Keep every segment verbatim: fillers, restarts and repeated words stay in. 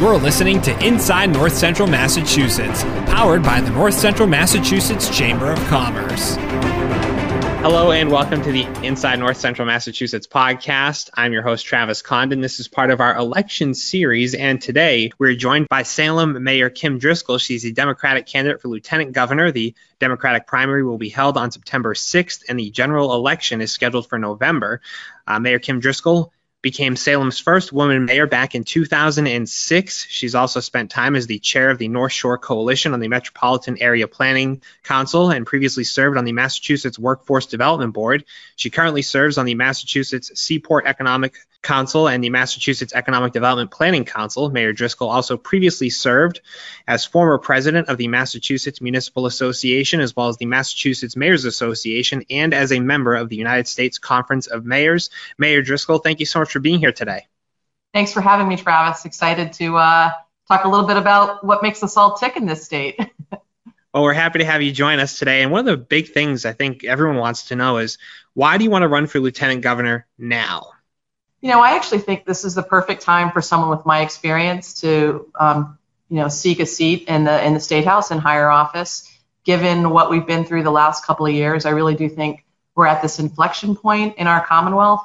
You're listening to Inside North Central Massachusetts, powered by the North Central Massachusetts Chamber of Commerce. Hello and welcome to the Inside North Central Massachusetts podcast. I'm your host, Travis Condon. This is part of our election series, and today we're joined by Salem Mayor Kim Driscoll. She's the Democratic candidate for Lieutenant Governor. The Democratic primary will be held on September sixth, and the general election is scheduled for November. Uh, Mayor Kim Driscoll became Salem's first woman mayor back in two thousand six. She's also spent time as the chair of the North Shore Coalition on the Metropolitan Area Planning Council and previously served on the Massachusetts Workforce Development Board. She currently serves on the Massachusetts Seaport Economic Council and the Massachusetts Economic Development Planning Council. Mayor Driscoll also previously served as former president of the Massachusetts Municipal Association, as well as the Massachusetts Mayors Association, and as a member of the United States Conference of Mayors. Mayor Driscoll, thank you so much for being here today. Thanks for having me, Travis. Excited to uh, talk a little bit about what makes us all tick in this state. Well, we're happy to have you join us today. And one of the big things I think everyone wants to know is, why do you want to run for Lieutenant Governor now? You know, I actually think this is the perfect time for someone with my experience to, um, you know, seek a seat in the in the State House in higher office. Given what we've been through the last couple of years, I really do think we're at this inflection point in our Commonwealth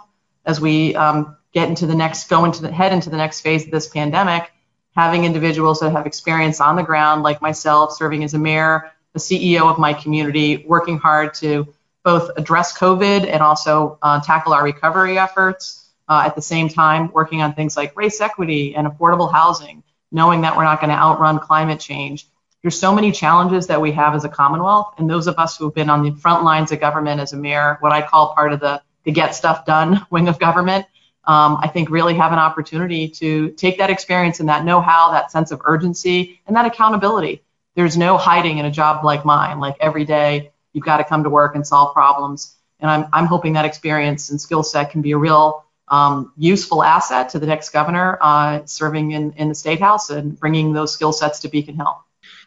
as we um, get into the next, go into the head into the next phase of this pandemic. Having individuals that have experience on the ground, like myself, serving as a mayor, the C E O of my community, working hard to both address COVID and also uh, tackle our recovery efforts. Uh, at the same time, working on things like race equity and affordable housing, knowing that we're not going to outrun climate change. There's so many challenges that we have as a Commonwealth, and those of us who have been on the front lines of government as a mayor, what I call part of the, the get stuff done wing of government, um, I think really have an opportunity to take that experience and that know-how, that sense of urgency, and that accountability. There's no hiding in a job like mine. Like, every day you've got to come to work and solve problems, and I'm, I'm hoping that experience and skill set can be a real Um, useful asset to the next governor uh, serving in, in the State House and bringing those skill sets to Beacon Hill.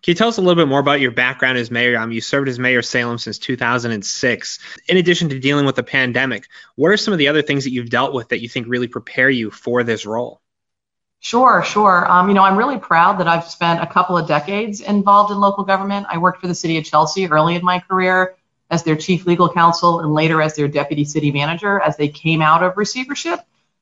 Can you tell us a little bit more about your background as mayor? Um, you served as mayor of Salem since two thousand six. In addition to dealing with the pandemic, what are some of the other things that you've dealt with that you think really prepare you for this role? Sure, sure. Um, you know, I'm really proud that I've spent a couple of decades involved in local government. I worked for the city of Chelsea early in my career as their chief legal counsel and later as their deputy city manager as they came out of receivership.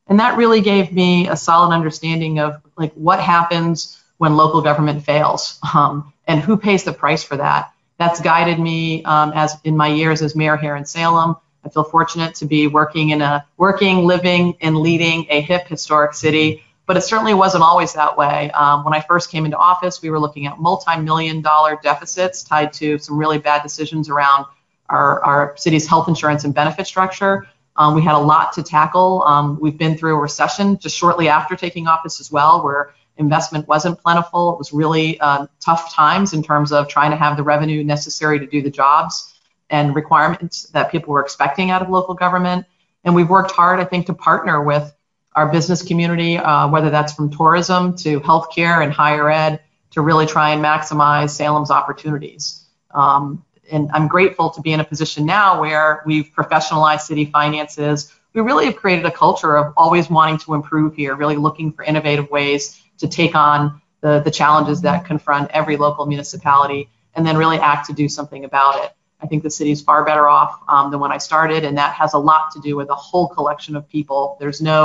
And that really gave me a solid understanding of, like, what happens when local government fails um, and who pays the price for that. That's guided me um, as in my years as mayor here in Salem. I feel fortunate to be working in a working, living, and leading a hip historic city, but it certainly wasn't always that way. Um, when I first came into office, we were looking at multi-million dollar deficits tied to some really bad decisions around Our, our city's health insurance and benefit structure. Um, we had a lot to tackle. Um, we've been through a recession just shortly after taking office as well, where investment wasn't plentiful. It was really uh, tough times in terms of trying to have the revenue necessary to do the jobs and requirements that people were expecting out of local government. And we've worked hard, I think, to partner with our business community, uh, whether that's from tourism to healthcare and higher ed, to really try and maximize Salem's opportunities. Um, And I'm grateful to be in a position now where we've professionalized city finances. We really have created a culture of always wanting to improve here, really looking for innovative ways to take on the, the challenges that confront every local municipality and then really act to do something about it. I think the city's far better off um, than when I started, and that has a lot to do with a whole collection of people. There's no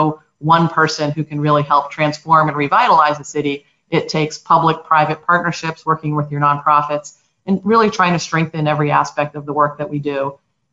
one person who can really help transform and revitalize the city. It takes public-private partnerships, working with your nonprofits, and really trying to strengthen every aspect of the work that we do.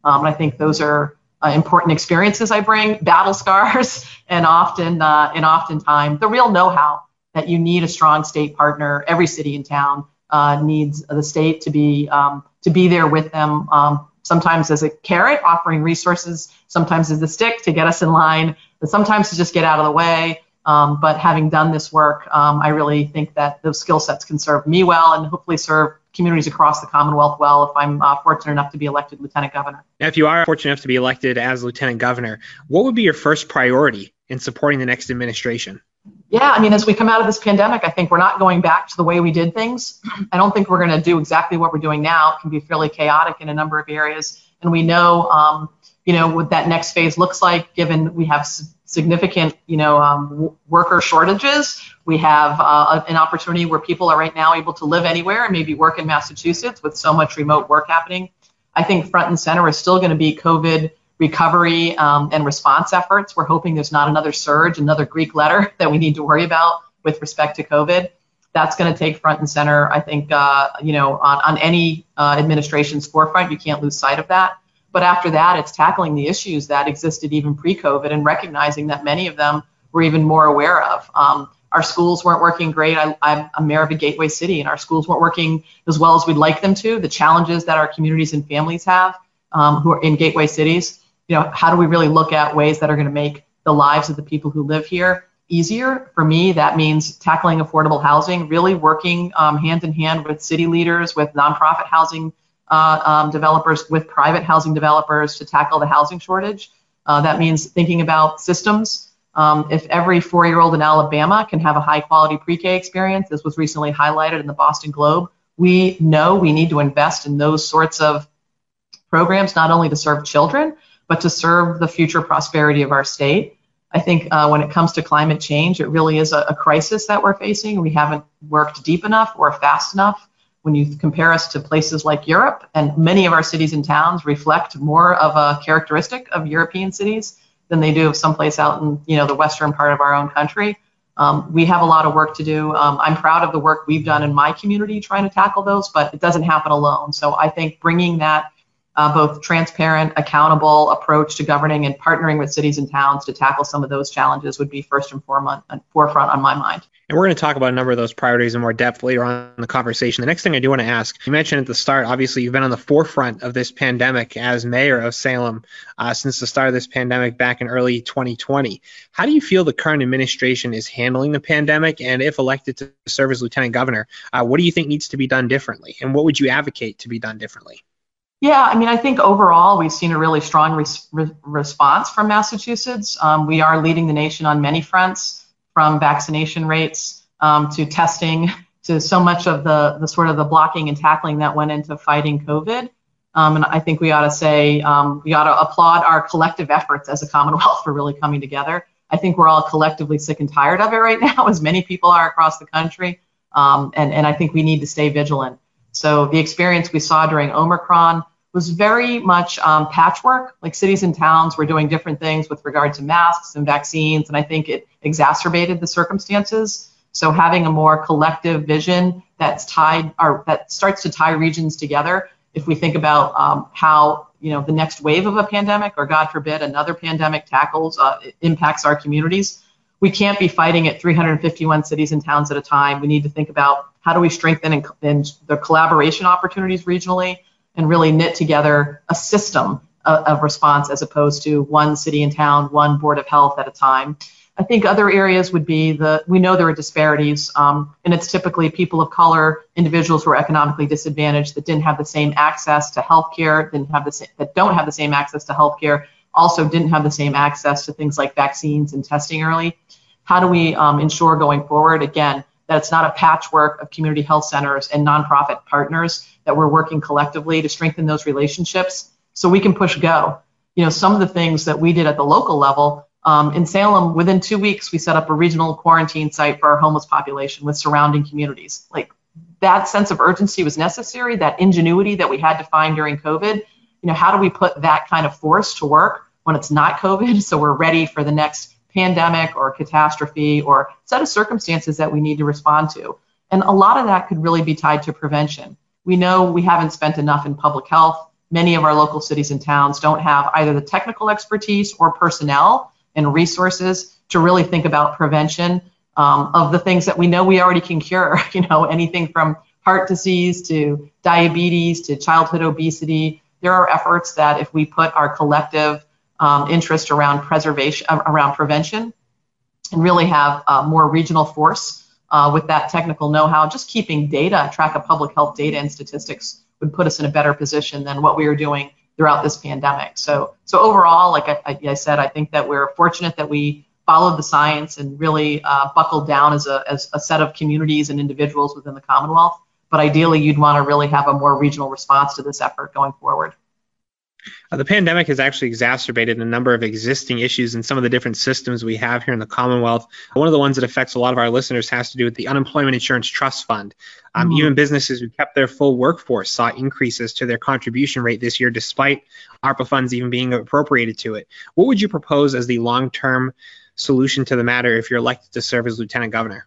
Um, and I think those are uh, important experiences I bring, battle scars, and often, uh, and oftentimes, the real know-how that you need a strong state partner. Every city and town uh, needs the state to be um, to be there with them, um, sometimes as a carrot, offering resources, sometimes as a stick to get us in line, but sometimes to just get out of the way. Um, but having done this work, um, I really think that those skill sets can serve me well and hopefully serve communities across the Commonwealth well if I'm uh, fortunate enough to be elected Lieutenant Governor. Now, if you are fortunate enough to be elected as Lieutenant Governor, what would be your first priority in supporting the next administration? Yeah, I mean, as we come out of this pandemic, I think we're not going back to the way we did things. I don't think we're going to do exactly what we're doing now. It can be fairly chaotic in a number of areas, and we know, um, you know, what that next phase looks like, given we have s- significant, you know, um, worker shortages. We have uh, an opportunity where people are right now able to live anywhere and maybe work in Massachusetts with so much remote work happening. I think front and center is still going to be COVID recovery um, and response efforts. We're hoping there's not another surge, another Greek letter that we need to worry about with respect to COVID. That's going to take front and center, I think, uh, you know, on, on any uh, administration's forefront. You can't lose sight of that. But after that, it's tackling the issues that existed even pre-COVID and recognizing that many of them we're even more aware of. Um, our schools weren't working great. I, I'm a mayor of a gateway city, and our schools weren't working as well as we'd like them to. The challenges that our communities and families have um, who are in gateway cities, you know, how do we really look at ways that are going to make the lives of the people who live here easier? For me, that means tackling affordable housing, really working um, hand in hand with city leaders, with nonprofit housing Uh, um, developers, with private housing developers to tackle the housing shortage. Uh, that means thinking about systems. Um, if every four-year-old in Alabama can have a high-quality pre-K experience, this was recently highlighted in the Boston Globe, we know we need to invest in those sorts of programs, not only to serve children, but to serve the future prosperity of our state. I think uh, when it comes to climate change, it really is a, a crisis that we're facing. We haven't worked deep enough or fast enough. When you compare us to places like Europe, and many of our cities and towns reflect more of a characteristic of European cities than they do of someplace out in, you know, the western part of our own country. Um, we have a lot of work to do. Um, I'm proud of the work we've done in my community trying to tackle those, but it doesn't happen alone. So I think bringing that uh, both transparent, accountable approach to governing and partnering with cities and towns to tackle some of those challenges would be first and foremost on, forefront on my mind. And we're going to talk about a number of those priorities in more depth later on in the conversation. The next thing I do want to ask, you mentioned at the start, obviously, you've been on the forefront of this pandemic as mayor of Salem uh, since the start of this pandemic back in early twenty twenty. How do you feel the current administration is handling the pandemic? And if elected to serve as lieutenant governor, uh, what do you think needs to be done differently? And what would you advocate to be done differently? Yeah, I mean, I think overall, we've seen a really strong res- re- response from Massachusetts. Um, we are leading the nation on many fronts, from vaccination rates um, to testing to so much of the, the sort of the blocking and tackling that went into fighting COVID. Um, and I think we ought to say, um, we ought to applaud our collective efforts as a Commonwealth for really coming together. I think we're all collectively sick and tired of it right now, as many people are across the country. Um, and, and I think we need to stay vigilant. So the experience we saw during Omicron was very much um, patchwork. Like, cities and towns were doing different things with regard to masks and vaccines, and I think it exacerbated the circumstances. So having a more collective vision that's tied, or that starts to tie regions together. If we think about um, how, you know, the next wave of a pandemic, or God forbid, another pandemic tackles, uh, impacts our communities, we can't be fighting at three hundred fifty-one cities and towns at a time. We need to think about how do we strengthen and, and the collaboration opportunities regionally, and really knit together a system of, of response as opposed to one city and town, one board of health at a time. I think other areas would be the, we know there are disparities, um, and it's typically people of color, individuals who are economically disadvantaged that didn't have the same access to healthcare, didn't have the sa- that don't have the same access to healthcare, also didn't have the same access to things like vaccines and testing early. How do we um, ensure going forward, again, that it's not a patchwork of community health centers and nonprofit partners, that we're working collectively to strengthen those relationships so we can push go. You know, some of the things that we did at the local level, um, in Salem, within two weeks, we set up a regional quarantine site for our homeless population with surrounding communities. Like, that sense of urgency was necessary, that ingenuity that we had to find during COVID. You know, how do we put that kind of force to work when it's not COVID, so we're ready for the next pandemic or catastrophe or set of circumstances that we need to respond to? And a lot of that could really be tied to prevention. We know we haven't spent enough in public health. Many of our local cities and towns don't have either the technical expertise or personnel and resources to really think about prevention um, of the things that we know we already can cure, you know, anything from heart disease to diabetes to childhood obesity. There are efforts that if we put our collective Um, interest around preservation, around prevention, and really have uh, more regional force uh, with that technical know-how. Just keeping data, track of public health data and statistics would put us in a better position than what we were doing throughout this pandemic. So, so overall, like I, I said, I think that we're fortunate that we followed the science and really uh, buckled down as a, as a set of communities and individuals within the Commonwealth. But ideally, you'd want to really have a more regional response to this effort going forward. Uh, the pandemic has actually exacerbated a number of existing issues in some of the different systems we have here in the Commonwealth. One of the ones that affects a lot of our listeners has to do with the Unemployment Insurance Trust Fund. Um, mm-hmm. Even businesses who kept their full workforce saw increases to their contribution rate this year, despite ARPA funds even being appropriated to it. What would you propose as the long-term solution to the matter if you're elected to serve as Lieutenant Governor?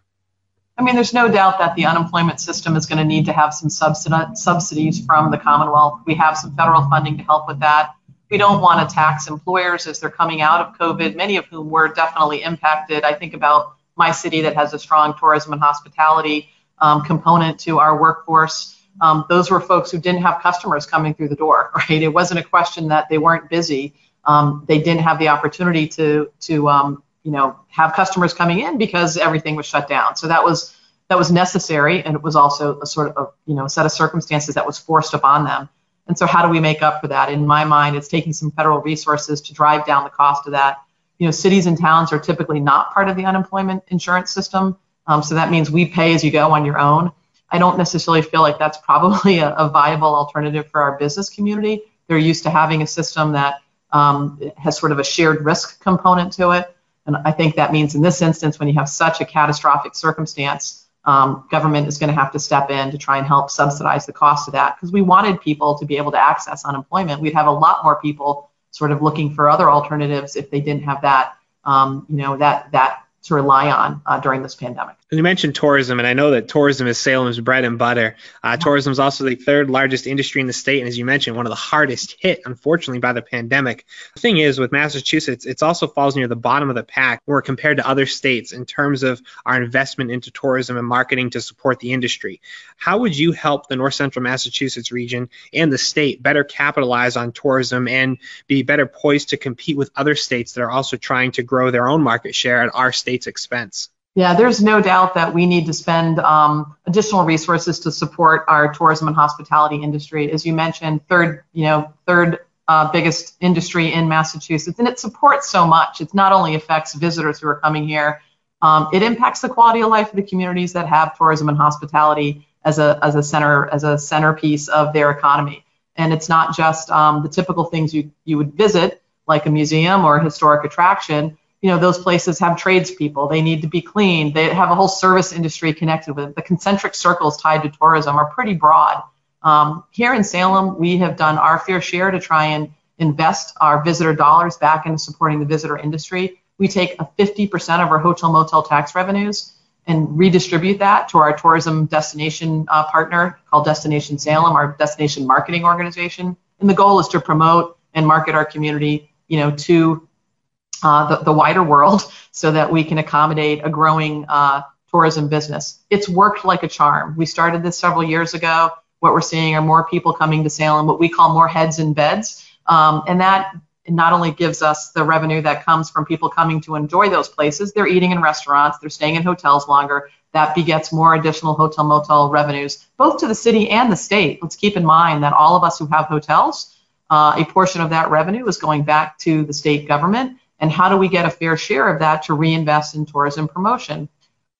I mean, there's no doubt that the unemployment system is going to need to have some subsidi- subsidies from the Commonwealth. We have some federal funding to help with that. We don't want to tax employers as they're coming out of COVID, many of whom were definitely impacted. I think about my city that has a strong tourism and hospitality um, component to our workforce. Um, those were folks who didn't have customers coming through the door, right? It wasn't a question that they weren't busy. Um, they didn't have the opportunity to, to um, you know, have customers coming in because everything was shut down. So that was that was necessary, and it was also a sort of, you know, set of circumstances that was forced upon them. And so how do we make up for that? In my mind, it's taking some federal resources to drive down the cost of that. You know, cities and towns are typically not part of the unemployment insurance system, um, so that means we pay as you go on your own. I don't necessarily feel like that's probably a, a viable alternative for our business community. They're used to having a system that um, has sort of a shared risk component to it. And I think that means in this instance, when you have such a catastrophic circumstance, um, government is going to have to step in to try and help subsidize the cost of that, because we wanted people to be able to access unemployment. We'd have a lot more people sort of looking for other alternatives if they didn't have that, um, you know, that that to rely on uh, during this pandemic. You mentioned tourism, and I know that tourism is Salem's bread and butter. Uh, tourism is also the third largest industry in the state, and as you mentioned, one of the hardest hit, unfortunately, by the pandemic. The thing is, with Massachusetts, it also falls near the bottom of the pack where compared to other states in terms of our investment into tourism and marketing to support the industry. How would you help the North Central Massachusetts region and the state better capitalize on tourism and be better poised to compete with other states that are also trying to grow their own market share at our state's expense? Yeah, there's no doubt that we need to spend um, additional resources to support our tourism and hospitality industry. As you mentioned, third, you know, third uh, biggest industry in Massachusetts, and it supports so much. It not only affects visitors who are coming here, um, it impacts the quality of life of the communities that have tourism and hospitality as a as a center as a centerpiece of their economy. And it's not just um, the typical things you you would visit, like a museum or a historic attraction. You know, those places have tradespeople. They need to be clean. They have a whole service industry connected with it. The concentric circles tied to tourism are pretty broad. Um, here in Salem, we have done our fair share to try and invest our visitor dollars back into supporting the visitor industry. We take a fifty percent of our hotel motel tax revenues and redistribute that to our tourism destination uh, partner called Destination Salem, our destination marketing organization. And the goal is to promote and market our community, you know, to Uh, the, the wider world, so that we can accommodate a growing uh, tourism business. It's worked like a charm. We started this several years ago. What we're seeing are more people coming to Salem, what we call more heads in beds. Um, and that not only gives us the revenue that comes from people coming to enjoy those places, they're eating in restaurants, they're staying in hotels longer. That begets more additional hotel motel revenues, both to the city and the state. Let's keep in mind that all of us who have hotels, uh, a portion of that revenue is going back to the state government. And how do we get a fair share of that to reinvest in tourism promotion?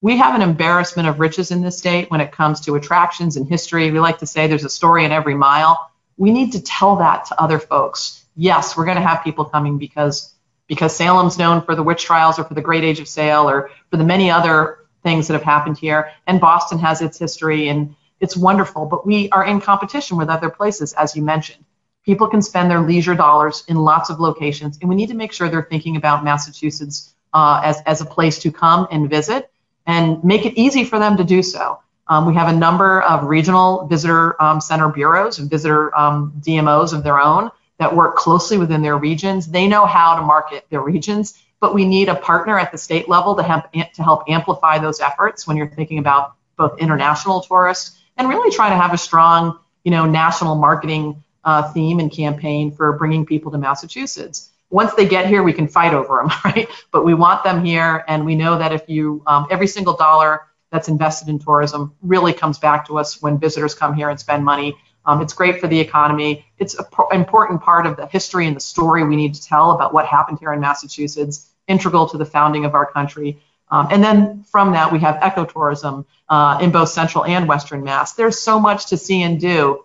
We have an embarrassment of riches in this state when it comes to attractions and history. We like to say there's a story in every mile. We need to tell that to other folks. Yes, we're going to have people coming because, because Salem's known for the witch trials or for the Great Age of Sail or for the many other things that have happened here. And Boston has its history, and it's wonderful. But we are in competition with other places, as you mentioned. People can spend their leisure dollars in lots of locations, and we need to make sure they're thinking about Massachusetts uh, as, as a place to come and visit and make it easy for them to do so. Um, we have a number of regional visitor um, center bureaus and visitor um, D M Os of their own that work closely within their regions. They know how to market their regions, but we need a partner at the state level to help, to help amplify those efforts when you're thinking about both international tourists and really try to have a strong, you know, national marketing Uh, theme and campaign for bringing people to Massachusetts. Once they get here, we can fight over them, right? But we want them here, and we know that if you, um, every single dollar that's invested in tourism really comes back to us when visitors come here and spend money. Um, it's great for the economy. It's an p- important part of the history and the story we need to tell about what happened here in Massachusetts, integral to the founding of our country. Um, and then from that, we have ecotourism uh, in both Central and Western Mass. There's so much to see and do.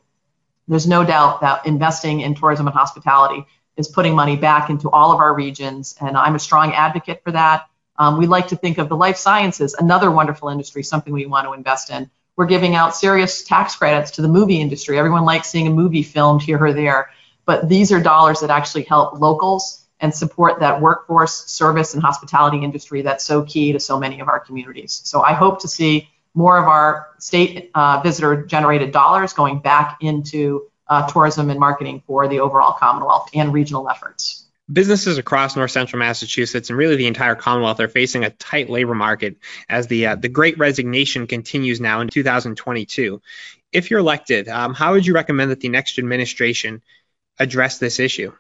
there's no doubt that investing in tourism and hospitality is putting money back into all of our regions, and I'm a strong advocate for that. Um, we like to think of the life sciences, another wonderful industry, something we want to invest in. We're giving out serious tax credits to the movie industry. Everyone likes seeing a movie filmed here or there, but these are dollars that actually help locals and support that workforce, service, and hospitality industry that's so key to so many of our communities. So I hope to see more of our state uh, visitor-generated dollars going back into uh, tourism and marketing for the overall Commonwealth and regional efforts. Businesses across North Central Massachusetts and really the entire Commonwealth are facing a tight labor market as the uh, the Great Resignation continues now in two thousand twenty-two. If you're elected, um, how would you recommend that the next administration address this issue?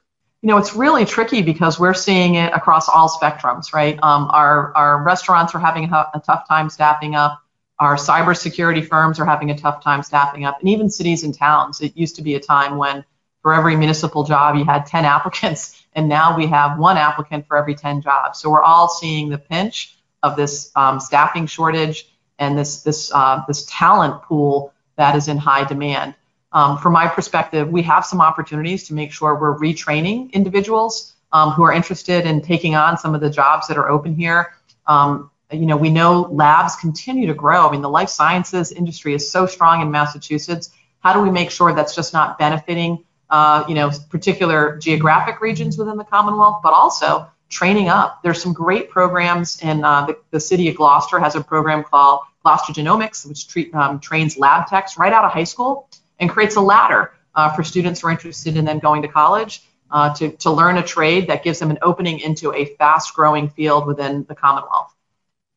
You know, it's really tricky because we're seeing it across all spectrums, right? Um, our, our restaurants are having a, a tough time staffing up. Our cybersecurity firms are having a tough time staffing up, and even cities and towns. It used to be a time when for every municipal job you had ten applicants, and now we have one applicant for every ten jobs. So we're all seeing the pinch of this um, staffing shortage and this, this, uh, this talent pool that is in high demand. Um, from my perspective, we have some opportunities to make sure we're retraining individuals um, who are interested in taking on some of the jobs that are open here. Um, you know, we know labs continue to grow. I mean, the life sciences industry is so strong in Massachusetts. How do we make sure that's just not benefiting, uh, you know, particular geographic regions within the Commonwealth, but also training up? There's some great programs in uh, the, the city of Gloucester has a program called Gloucester Genomics, which treat, um, trains lab techs right out of high school, and creates a ladder uh, for students who are interested in then going to college uh, to, to learn a trade that gives them an opening into a fast-growing field within the Commonwealth.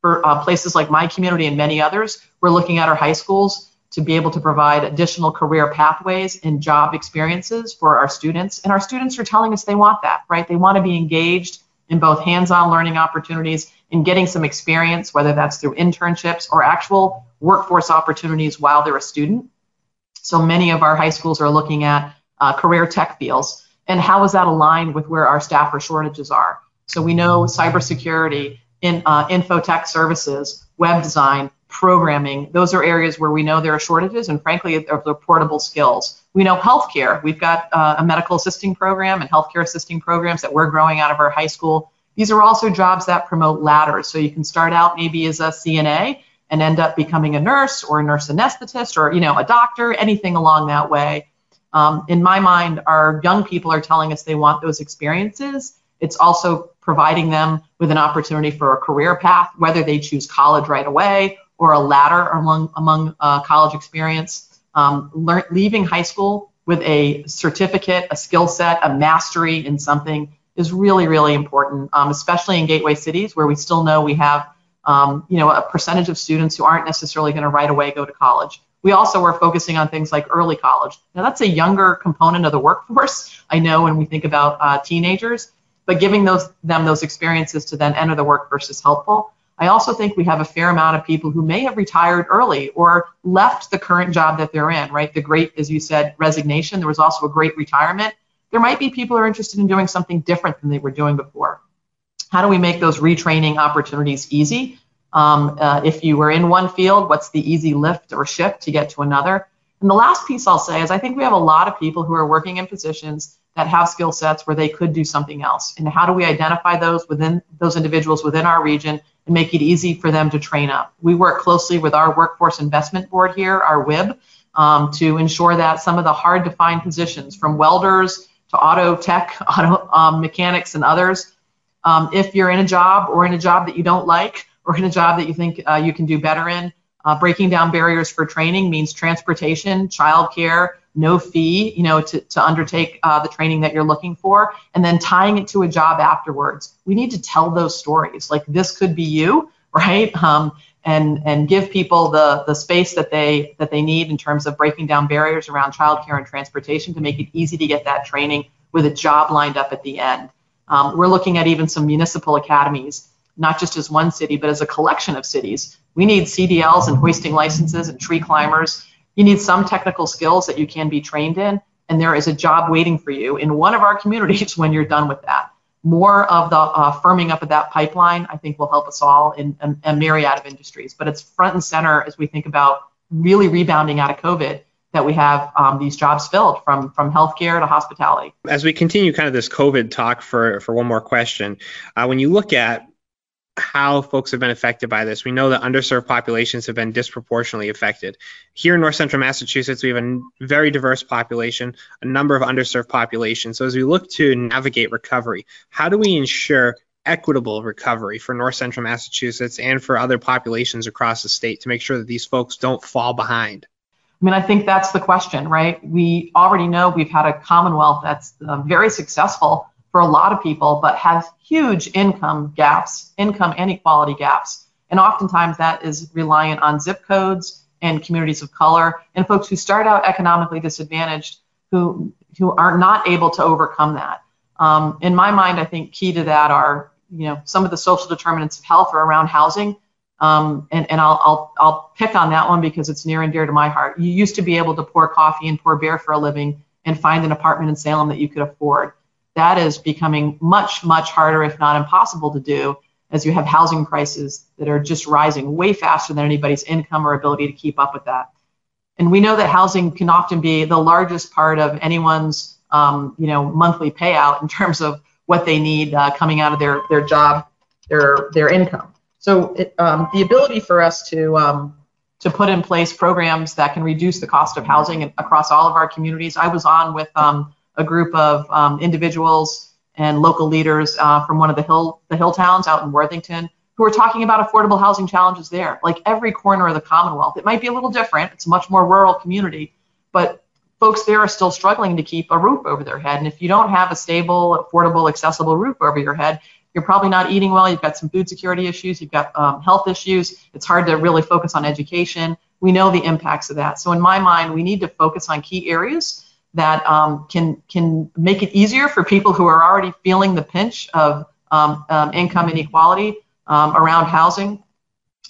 For uh, places like my community and many others, we're looking at our high schools to be able to provide additional career pathways and job experiences for our students, and our students are telling us they want that, right? They want to be engaged in both hands-on learning opportunities and getting some experience, whether that's through internships or actual workforce opportunities while they're a student. So many of our high schools are looking at uh, career tech fields, and how is that aligned with where our staffer shortages are? So we know cybersecurity, in, uh, infotech services, web design, programming, those are areas where we know there are shortages, and frankly, they're portable skills. We know healthcare. We've got uh, a medical assisting program and healthcare assisting programs that we're growing out of our high school. These are also jobs that promote ladders. So you can start out maybe as a C N A, and end up becoming a nurse or a nurse anesthetist or, you know, a doctor, anything along that way. Um, in my mind, our young people are telling us they want those experiences. It's also providing them with an opportunity for a career path, whether they choose college right away or a ladder among, among uh, college experience. Um, learn, leaving high school with a certificate, a skill set, a mastery in something is really, really important, um, especially in gateway cities where we still know we have Um, you know, a percentage of students who aren't necessarily going to right away go to college. We also are focusing on things like early college. Now, that's a younger component of the workforce, I know, when we think about uh, teenagers, but giving those them those experiences to then enter the workforce is helpful. I also think we have a fair amount of people who may have retired early or left the current job that they're in, right? The great, as you said, resignation. There was also a great retirement. There might be people who are interested in doing something different than they were doing before. How do we make those retraining opportunities easy? Um, uh, if you were in one field, what's the easy lift or shift to get to another? And the last piece I'll say is I think we have a lot of people who are working in positions that have skill sets where they could do something else. And how do we identify those within those individuals within our region and make it easy for them to train up? We work closely with our Workforce Investment Board here, our W I B, um, to ensure that some of the hard to find positions, from welders to auto tech, auto um, mechanics, and others, Um, if you're in a job or in a job that you don't like or in a job that you think uh, you can do better in, uh, breaking down barriers for training means transportation, childcare, no fee, you know, to, to undertake uh, the training that you're looking for, and then tying it to a job afterwards. We need to tell those stories, like this could be you, right? Um, and and give people the the space that they that they need in terms of breaking down barriers around childcare and transportation to make it easy to get that training with a job lined up at the end. Um, we're looking at even some municipal academies, not just as one city, but as a collection of cities. We need C D Ls and hoisting licenses and tree climbers. You need some technical skills that you can be trained in, and there is a job waiting for you in one of our communities when you're done with that. More of the uh, firming up of that pipeline, I think, will help us all in a, a myriad of industries, but it's front and center as we think about really rebounding out of COVID that we have um, these jobs filled, from from healthcare to hospitality. As we continue kind of this COVID talk for, for one more question, uh, when you look at how folks have been affected by this, we know that underserved populations have been disproportionately affected. Here in North Central Massachusetts, we have a very diverse population, a number of underserved populations. So as we look to navigate recovery, how do we ensure equitable recovery for North Central Massachusetts and for other populations across the state to make sure that these folks don't fall behind? I mean, I think that's the question, right? We already know we've had a Commonwealth that's uh, very successful for a lot of people, but has huge income gaps, income inequality gaps. And oftentimes that is reliant on zip codes and communities of color and folks who start out economically disadvantaged who, who are not able to overcome that. Um, in my mind, I think key to that are, you know, some of the social determinants of health are around housing. Um, and and I'll, I'll, I'll pick on that one because it's near and dear to my heart. You used to be able to pour coffee and pour beer for a living and find an apartment in Salem that you could afford. That is becoming much, much harder, if not impossible to do, as you have housing prices that are just rising way faster than anybody's income or ability to keep up with that. And we know that housing can often be the largest part of anyone's um, you know, monthly payout in terms of what they need uh, coming out of their, their job, their, their income. So it, um, the ability for us to, um, to put in place programs that can reduce the cost of housing across all of our communities. I was on with um, a group of um, individuals and local leaders uh, from one of the hill, the hill towns out in Worthington who are talking about affordable housing challenges there, like every corner of the Commonwealth. It might be a little different. It's a much more rural community, but folks there are still struggling to keep a roof over their head. And if you don't have a stable, affordable, accessible roof over your head, you're probably not eating well, you've got some food security issues, you've got um, health issues, it's hard to really focus on education. We know the impacts of that. So in my mind, we need to focus on key areas that um, can, can make it easier for people who are already feeling the pinch of um, um, income inequality um, around housing,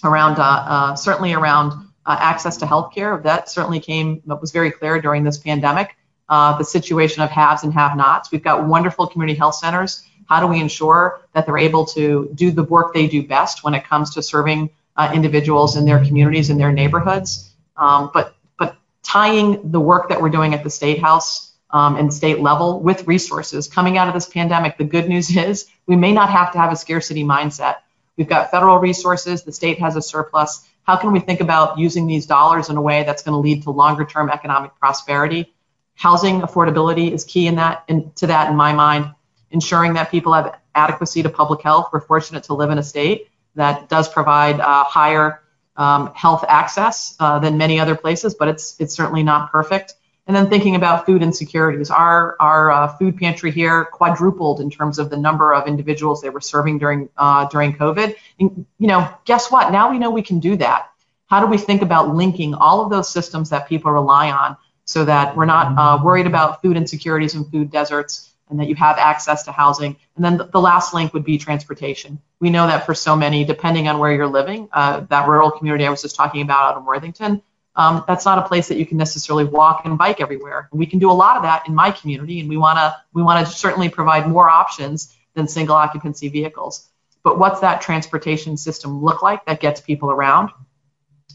around uh, uh, certainly around uh, access to healthcare. That certainly came, that was very clear during this pandemic, uh, the situation of haves and have-nots. We've got wonderful community health centers. How do we ensure that they're able to do the work they do best when it comes to serving uh, individuals in their communities, in their neighborhoods? Um, but, but tying the work that we're doing at the State House um, and state level with resources. Coming out of this pandemic, the good news is we may not have to have a scarcity mindset. We've got federal resources, the state has a surplus. How can we think about using these dollars in a way that's going to lead to longer term economic prosperity? Housing affordability is key in that, in, to that in my mind. Ensuring that people have adequacy to public health. We're fortunate to live in a state that does provide uh, higher um, health access uh, than many other places, but it's it's certainly not perfect. And then thinking about food insecurities. Our, our uh, food pantry here quadrupled in terms of the number of individuals they were serving during, uh, during COVID. And, you know, guess what? Now we know we can do that. How do we think about linking all of those systems that people rely on so that we're not uh, worried about food insecurities and food deserts, and that you have access to housing? And then the last link would be transportation. We know that for so many, depending on where you're living, uh, that rural community I was just talking about out in Worthington, um, that's not a place that you can necessarily walk and bike everywhere. And we can do a lot of that in my community, and we wanna, we wanna certainly provide more options than single occupancy vehicles. But what's that transportation system look like that gets people around?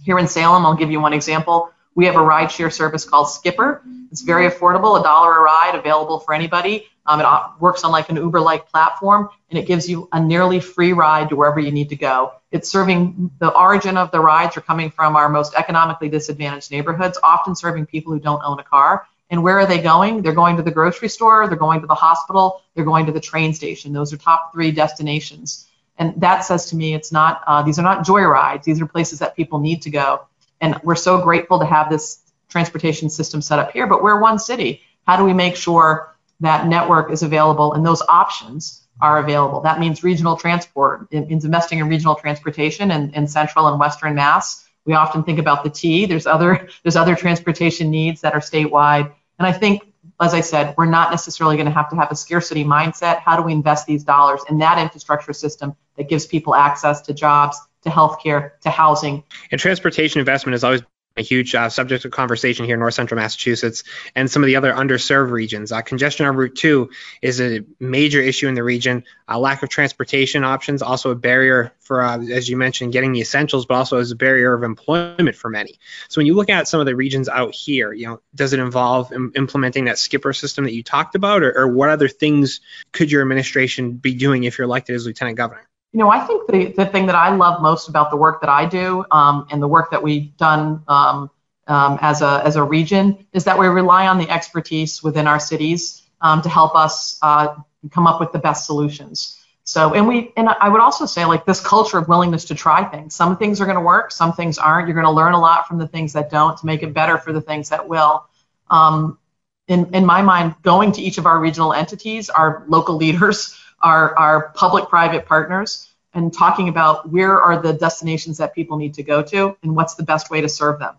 Here in Salem, I'll give you one example. We have a rideshare service called Skipper. It's very affordable, a dollar a ride, available for anybody. Um, it works on like an Uber-like platform, and it gives you a nearly free ride to wherever you need to go. It's serving, the origin of the rides are coming from our most economically disadvantaged neighborhoods, often serving people who don't own a car. And where are they going? They're going to the grocery store, they're going to the hospital, they're going to the train station. Those are top three destinations. And that says to me, it's not, uh, these are not joyrides. These are places that people need to go. And we're so grateful to have this transportation system set up here, but we're one city. How do we make sure that network is available and those options are available? That means regional transport. It means investing in regional transportation in, in Central and Western Mass. We often think about the T. There's other, there's other transportation needs that are statewide. And I think, as I said, we're not necessarily going to have to have a scarcity mindset. How do we invest these dollars in that infrastructure system that gives people access to jobs, to healthcare, to housing? And transportation investment has always a huge uh, subject of conversation here in North Central Massachusetts and some of the other underserved regions. Uh, congestion on Route two is a major issue in the region. Uh, lack of transportation options, also a barrier for, uh, as you mentioned, getting the essentials, but also as a barrier of employment for many. So when you look at some of the regions out here, you know, does it involve im- implementing that Skipper system that you talked about, or, or what other things could your administration be doing if you're elected as Lieutenant Governor? You know, I think the, the thing that I love most about the work that I do um, and the work that we've done um, um, as a as a region is that we rely on the expertise within our cities um, to help us uh, come up with the best solutions. So, and we and I would also say, like, this culture of willingness to try things. Some things are going to work, some things aren't. You're going to learn a lot from the things that don't to make it better for the things that will. Um, in in my mind, going to each of our regional entities, our local leaders, Our, our public-private partners, and talking about where are the destinations that people need to go to and what's the best way to serve them.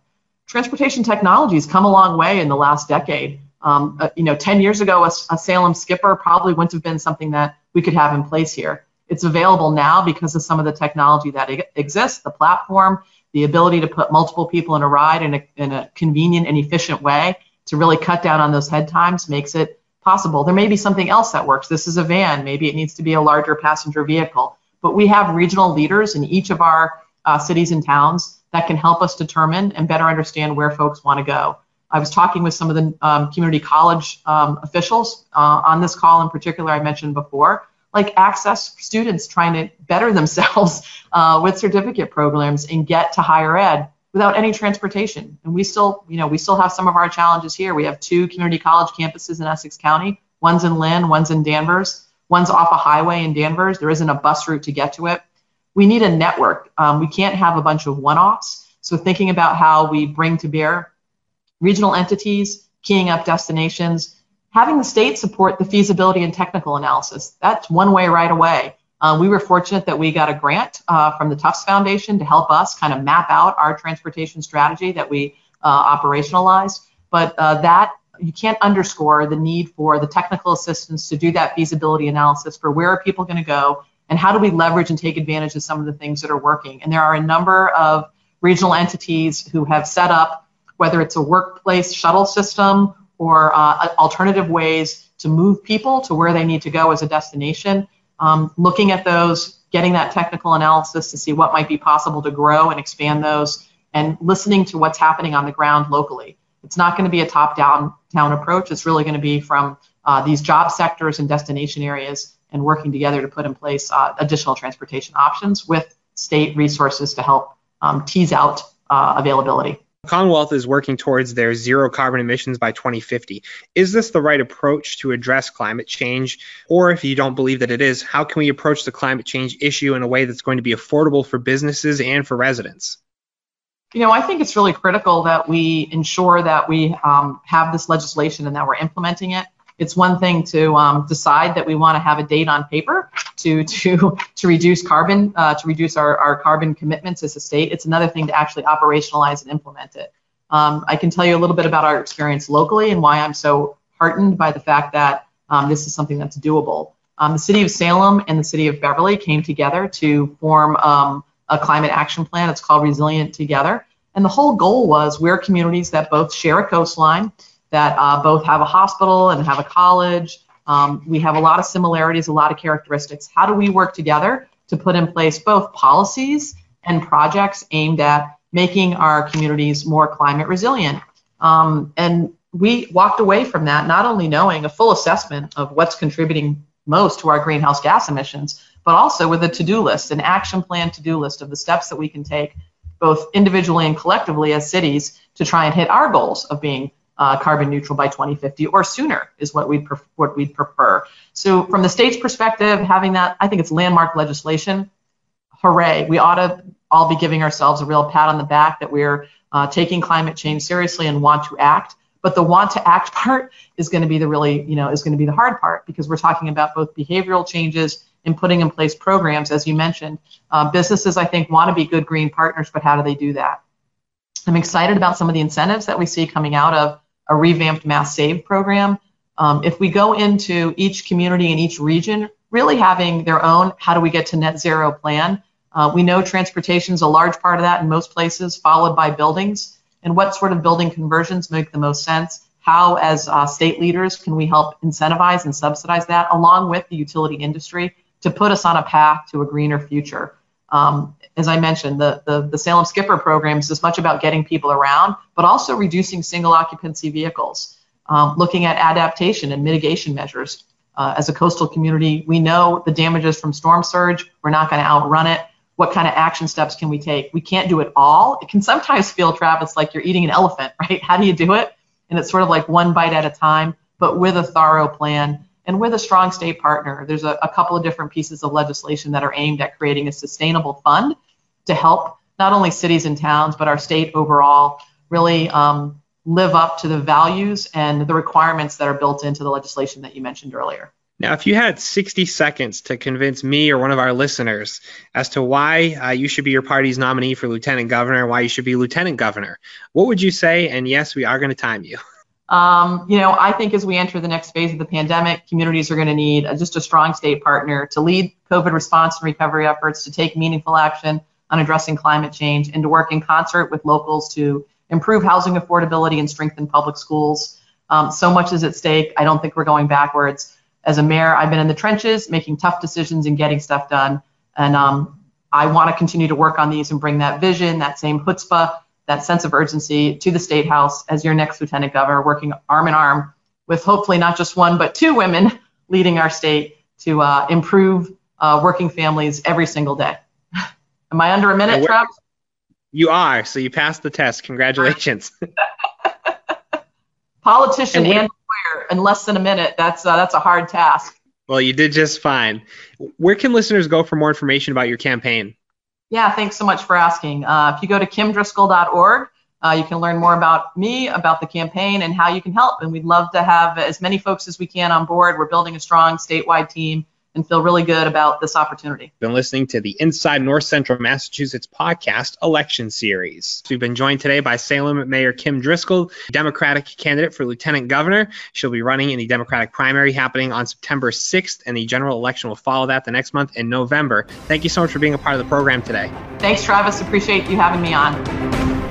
Transportation technology's come a long way in the last decade. Um, uh, you know, ten years ago, a, a Salem Skipper probably wouldn't have been something that we could have in place here. It's available now because of some of the technology that e- exists, the platform, the ability to put multiple people in a ride in a, in a convenient and efficient way to really cut down on those head times makes it possible. There may be something else that works. This is a van. Maybe it needs to be a larger passenger vehicle. But we have regional leaders in each of our uh, cities and towns that can help us determine and better understand where folks want to go. I was talking with some of the um, community college um, officials uh, on this call in particular I mentioned before, like access students trying to better themselves uh, with certificate programs and get to higher ed without any transportation. And we still, you know, we still have some of our challenges here. We have two community college campuses in Essex County. One's in Lynn, one's in Danvers. One's off a highway in Danvers. There isn't a bus route to get to it. We need a network. Um, we can't have a bunch of one-offs. So thinking about how we bring to bear regional entities, keying up destinations, having the state support the feasibility and technical analysis. That's one way right away. Uh, we were fortunate that we got a grant uh, from the Tufts Foundation to help us kind of map out our transportation strategy that we uh, operationalized. But uh, that, you can't underscore the need for the technical assistance to do that feasibility analysis for where are people going to go and how do we leverage and take advantage of some of the things that are working. And there are a number of regional entities who have set up, whether it's a workplace shuttle system or uh, alternative ways to move people to where they need to go as a destination. Um, looking at those, getting that technical analysis to see what might be possible to grow and expand those, and listening to what's happening on the ground locally. It's not going to be a top-down town approach. It's really going to be from uh, these job sectors and destination areas and working together to put in place uh, additional transportation options with state resources to help um, tease out uh, availability. Commonwealth is working towards their zero carbon emissions by twenty fifty. Is this the right approach to address climate change? Or if you don't believe that it is, how can we approach the climate change issue in a way that's going to be affordable for businesses and for residents? You know, I think it's really critical that we ensure that we um, have this legislation and that we're implementing it. It's one thing to um, decide that we want to have a date on paper to to to reduce carbon, uh, to reduce our, our carbon commitments as a state. It's another thing to actually operationalize and implement it. Um, I can tell you a little bit about our experience locally and why I'm so heartened by the fact that um, this is something that's doable. Um, the City of Salem and the City of Beverly came together to form um, a climate action plan. It's called Resilient Together. And the whole goal was we're communities that both share a coastline, that uh, both have a hospital and have a college. Um, we have a lot of similarities, a lot of characteristics. How do we work together to put in place both policies and projects aimed at making our communities more climate resilient? Um, and we walked away from that not only knowing a full assessment of what's contributing most to our greenhouse gas emissions, but also with a to-do list, an action plan to-do list of the steps that we can take both individually and collectively as cities to try and hit our goals of being Uh, carbon neutral by twenty fifty or sooner is what we'd, pref- what we'd prefer. So from the state's perspective, having that, I think it's landmark legislation. Hooray. We ought to all be giving ourselves a real pat on the back that we're uh, taking climate change seriously and want to act. But the want to act part is going to be the really, you know, is going to be the hard part because we're talking about both behavioral changes and putting in place programs, as you mentioned. Uh, businesses, I think, want to be good green partners, but how do they do that? I'm excited about some of the incentives that we see coming out of a revamped Mass Save program. Um, if we go into each community and each region really having their own how do we get to net zero plan, uh, we know transportation is a large part of that in most places, followed by buildings. and what sort of building conversions make the most sense. How, as uh, state leaders, can we help incentivize and subsidize that, along with the utility industry, to put us on a path to a greener future? Um, as I mentioned, the, the, the Salem Skipper program is as much about getting people around, but also reducing single occupancy vehicles, um, looking at adaptation and mitigation measures. Uh, as a coastal community, we know the damages from storm surge. We're not going to outrun it. What kind of action steps can we take? We can't do it all. It can sometimes feel, Travis, like you're eating an elephant, right? How do you do it? And it's sort of like one bite at a time, but with a thorough plan and with a strong state partner. There's a, a couple of different pieces of legislation that are aimed at creating a sustainable fund to help not only cities and towns, but our state overall really um, live up to the values and the requirements that are built into the legislation that you mentioned earlier. Now, if you had sixty seconds to convince me or one of our listeners as to why uh, you should be your party's nominee for lieutenant governor, why you should be lieutenant governor, what would you say? And yes, we are going to time you. Um, you know, I think as we enter the next phase of the pandemic, communities are going to need a, just a strong state partner to lead COVID response and recovery efforts, to take meaningful action on addressing climate change, and to work in concert with locals to improve housing affordability and strengthen public schools. Um, so much is at stake. I don't think we're going backwards. As a mayor, I've been in the trenches, making tough decisions and getting stuff done. And um, I want to continue to work on these and bring that vision, that same chutzpah, that sense of urgency to the State House as your next lieutenant governor, working arm in arm with hopefully not just one, but two women leading our state to uh, improve uh, working families every single day. Am I under a minute, Travis? You are, so you passed the test. Congratulations. Politician and, and lawyer in less than a minute. That's uh, that's a hard task. Well, you did just fine. Where can listeners go for more information about your campaign? Yeah, thanks so much for asking. Uh, if you go to kim driscoll dot org, uh, you can learn more about me, about the campaign, and how you can help. And we'd love to have as many folks as we can on board. We're building a strong statewide team and feel really good about this opportunity. Been listening to the Inside North Central Massachusetts Podcast Election Series. We've been joined today by Salem Mayor Kim Driscoll, Democratic candidate for Lieutenant Governor. She'll be running in the Democratic primary happening on September sixth, and the general election will follow that the next month in November. Thank you so much for being a part of the program today. Thanks, Travis. Appreciate you having me on.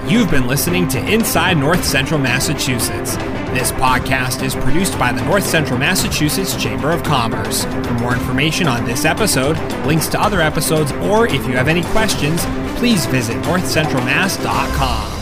You've been listening to Inside North Central Massachusetts. This podcast is produced by the North Central Massachusetts Chamber of Commerce. For more information on this episode, links to other episodes, or if you have any questions, please visit north central mass dot com.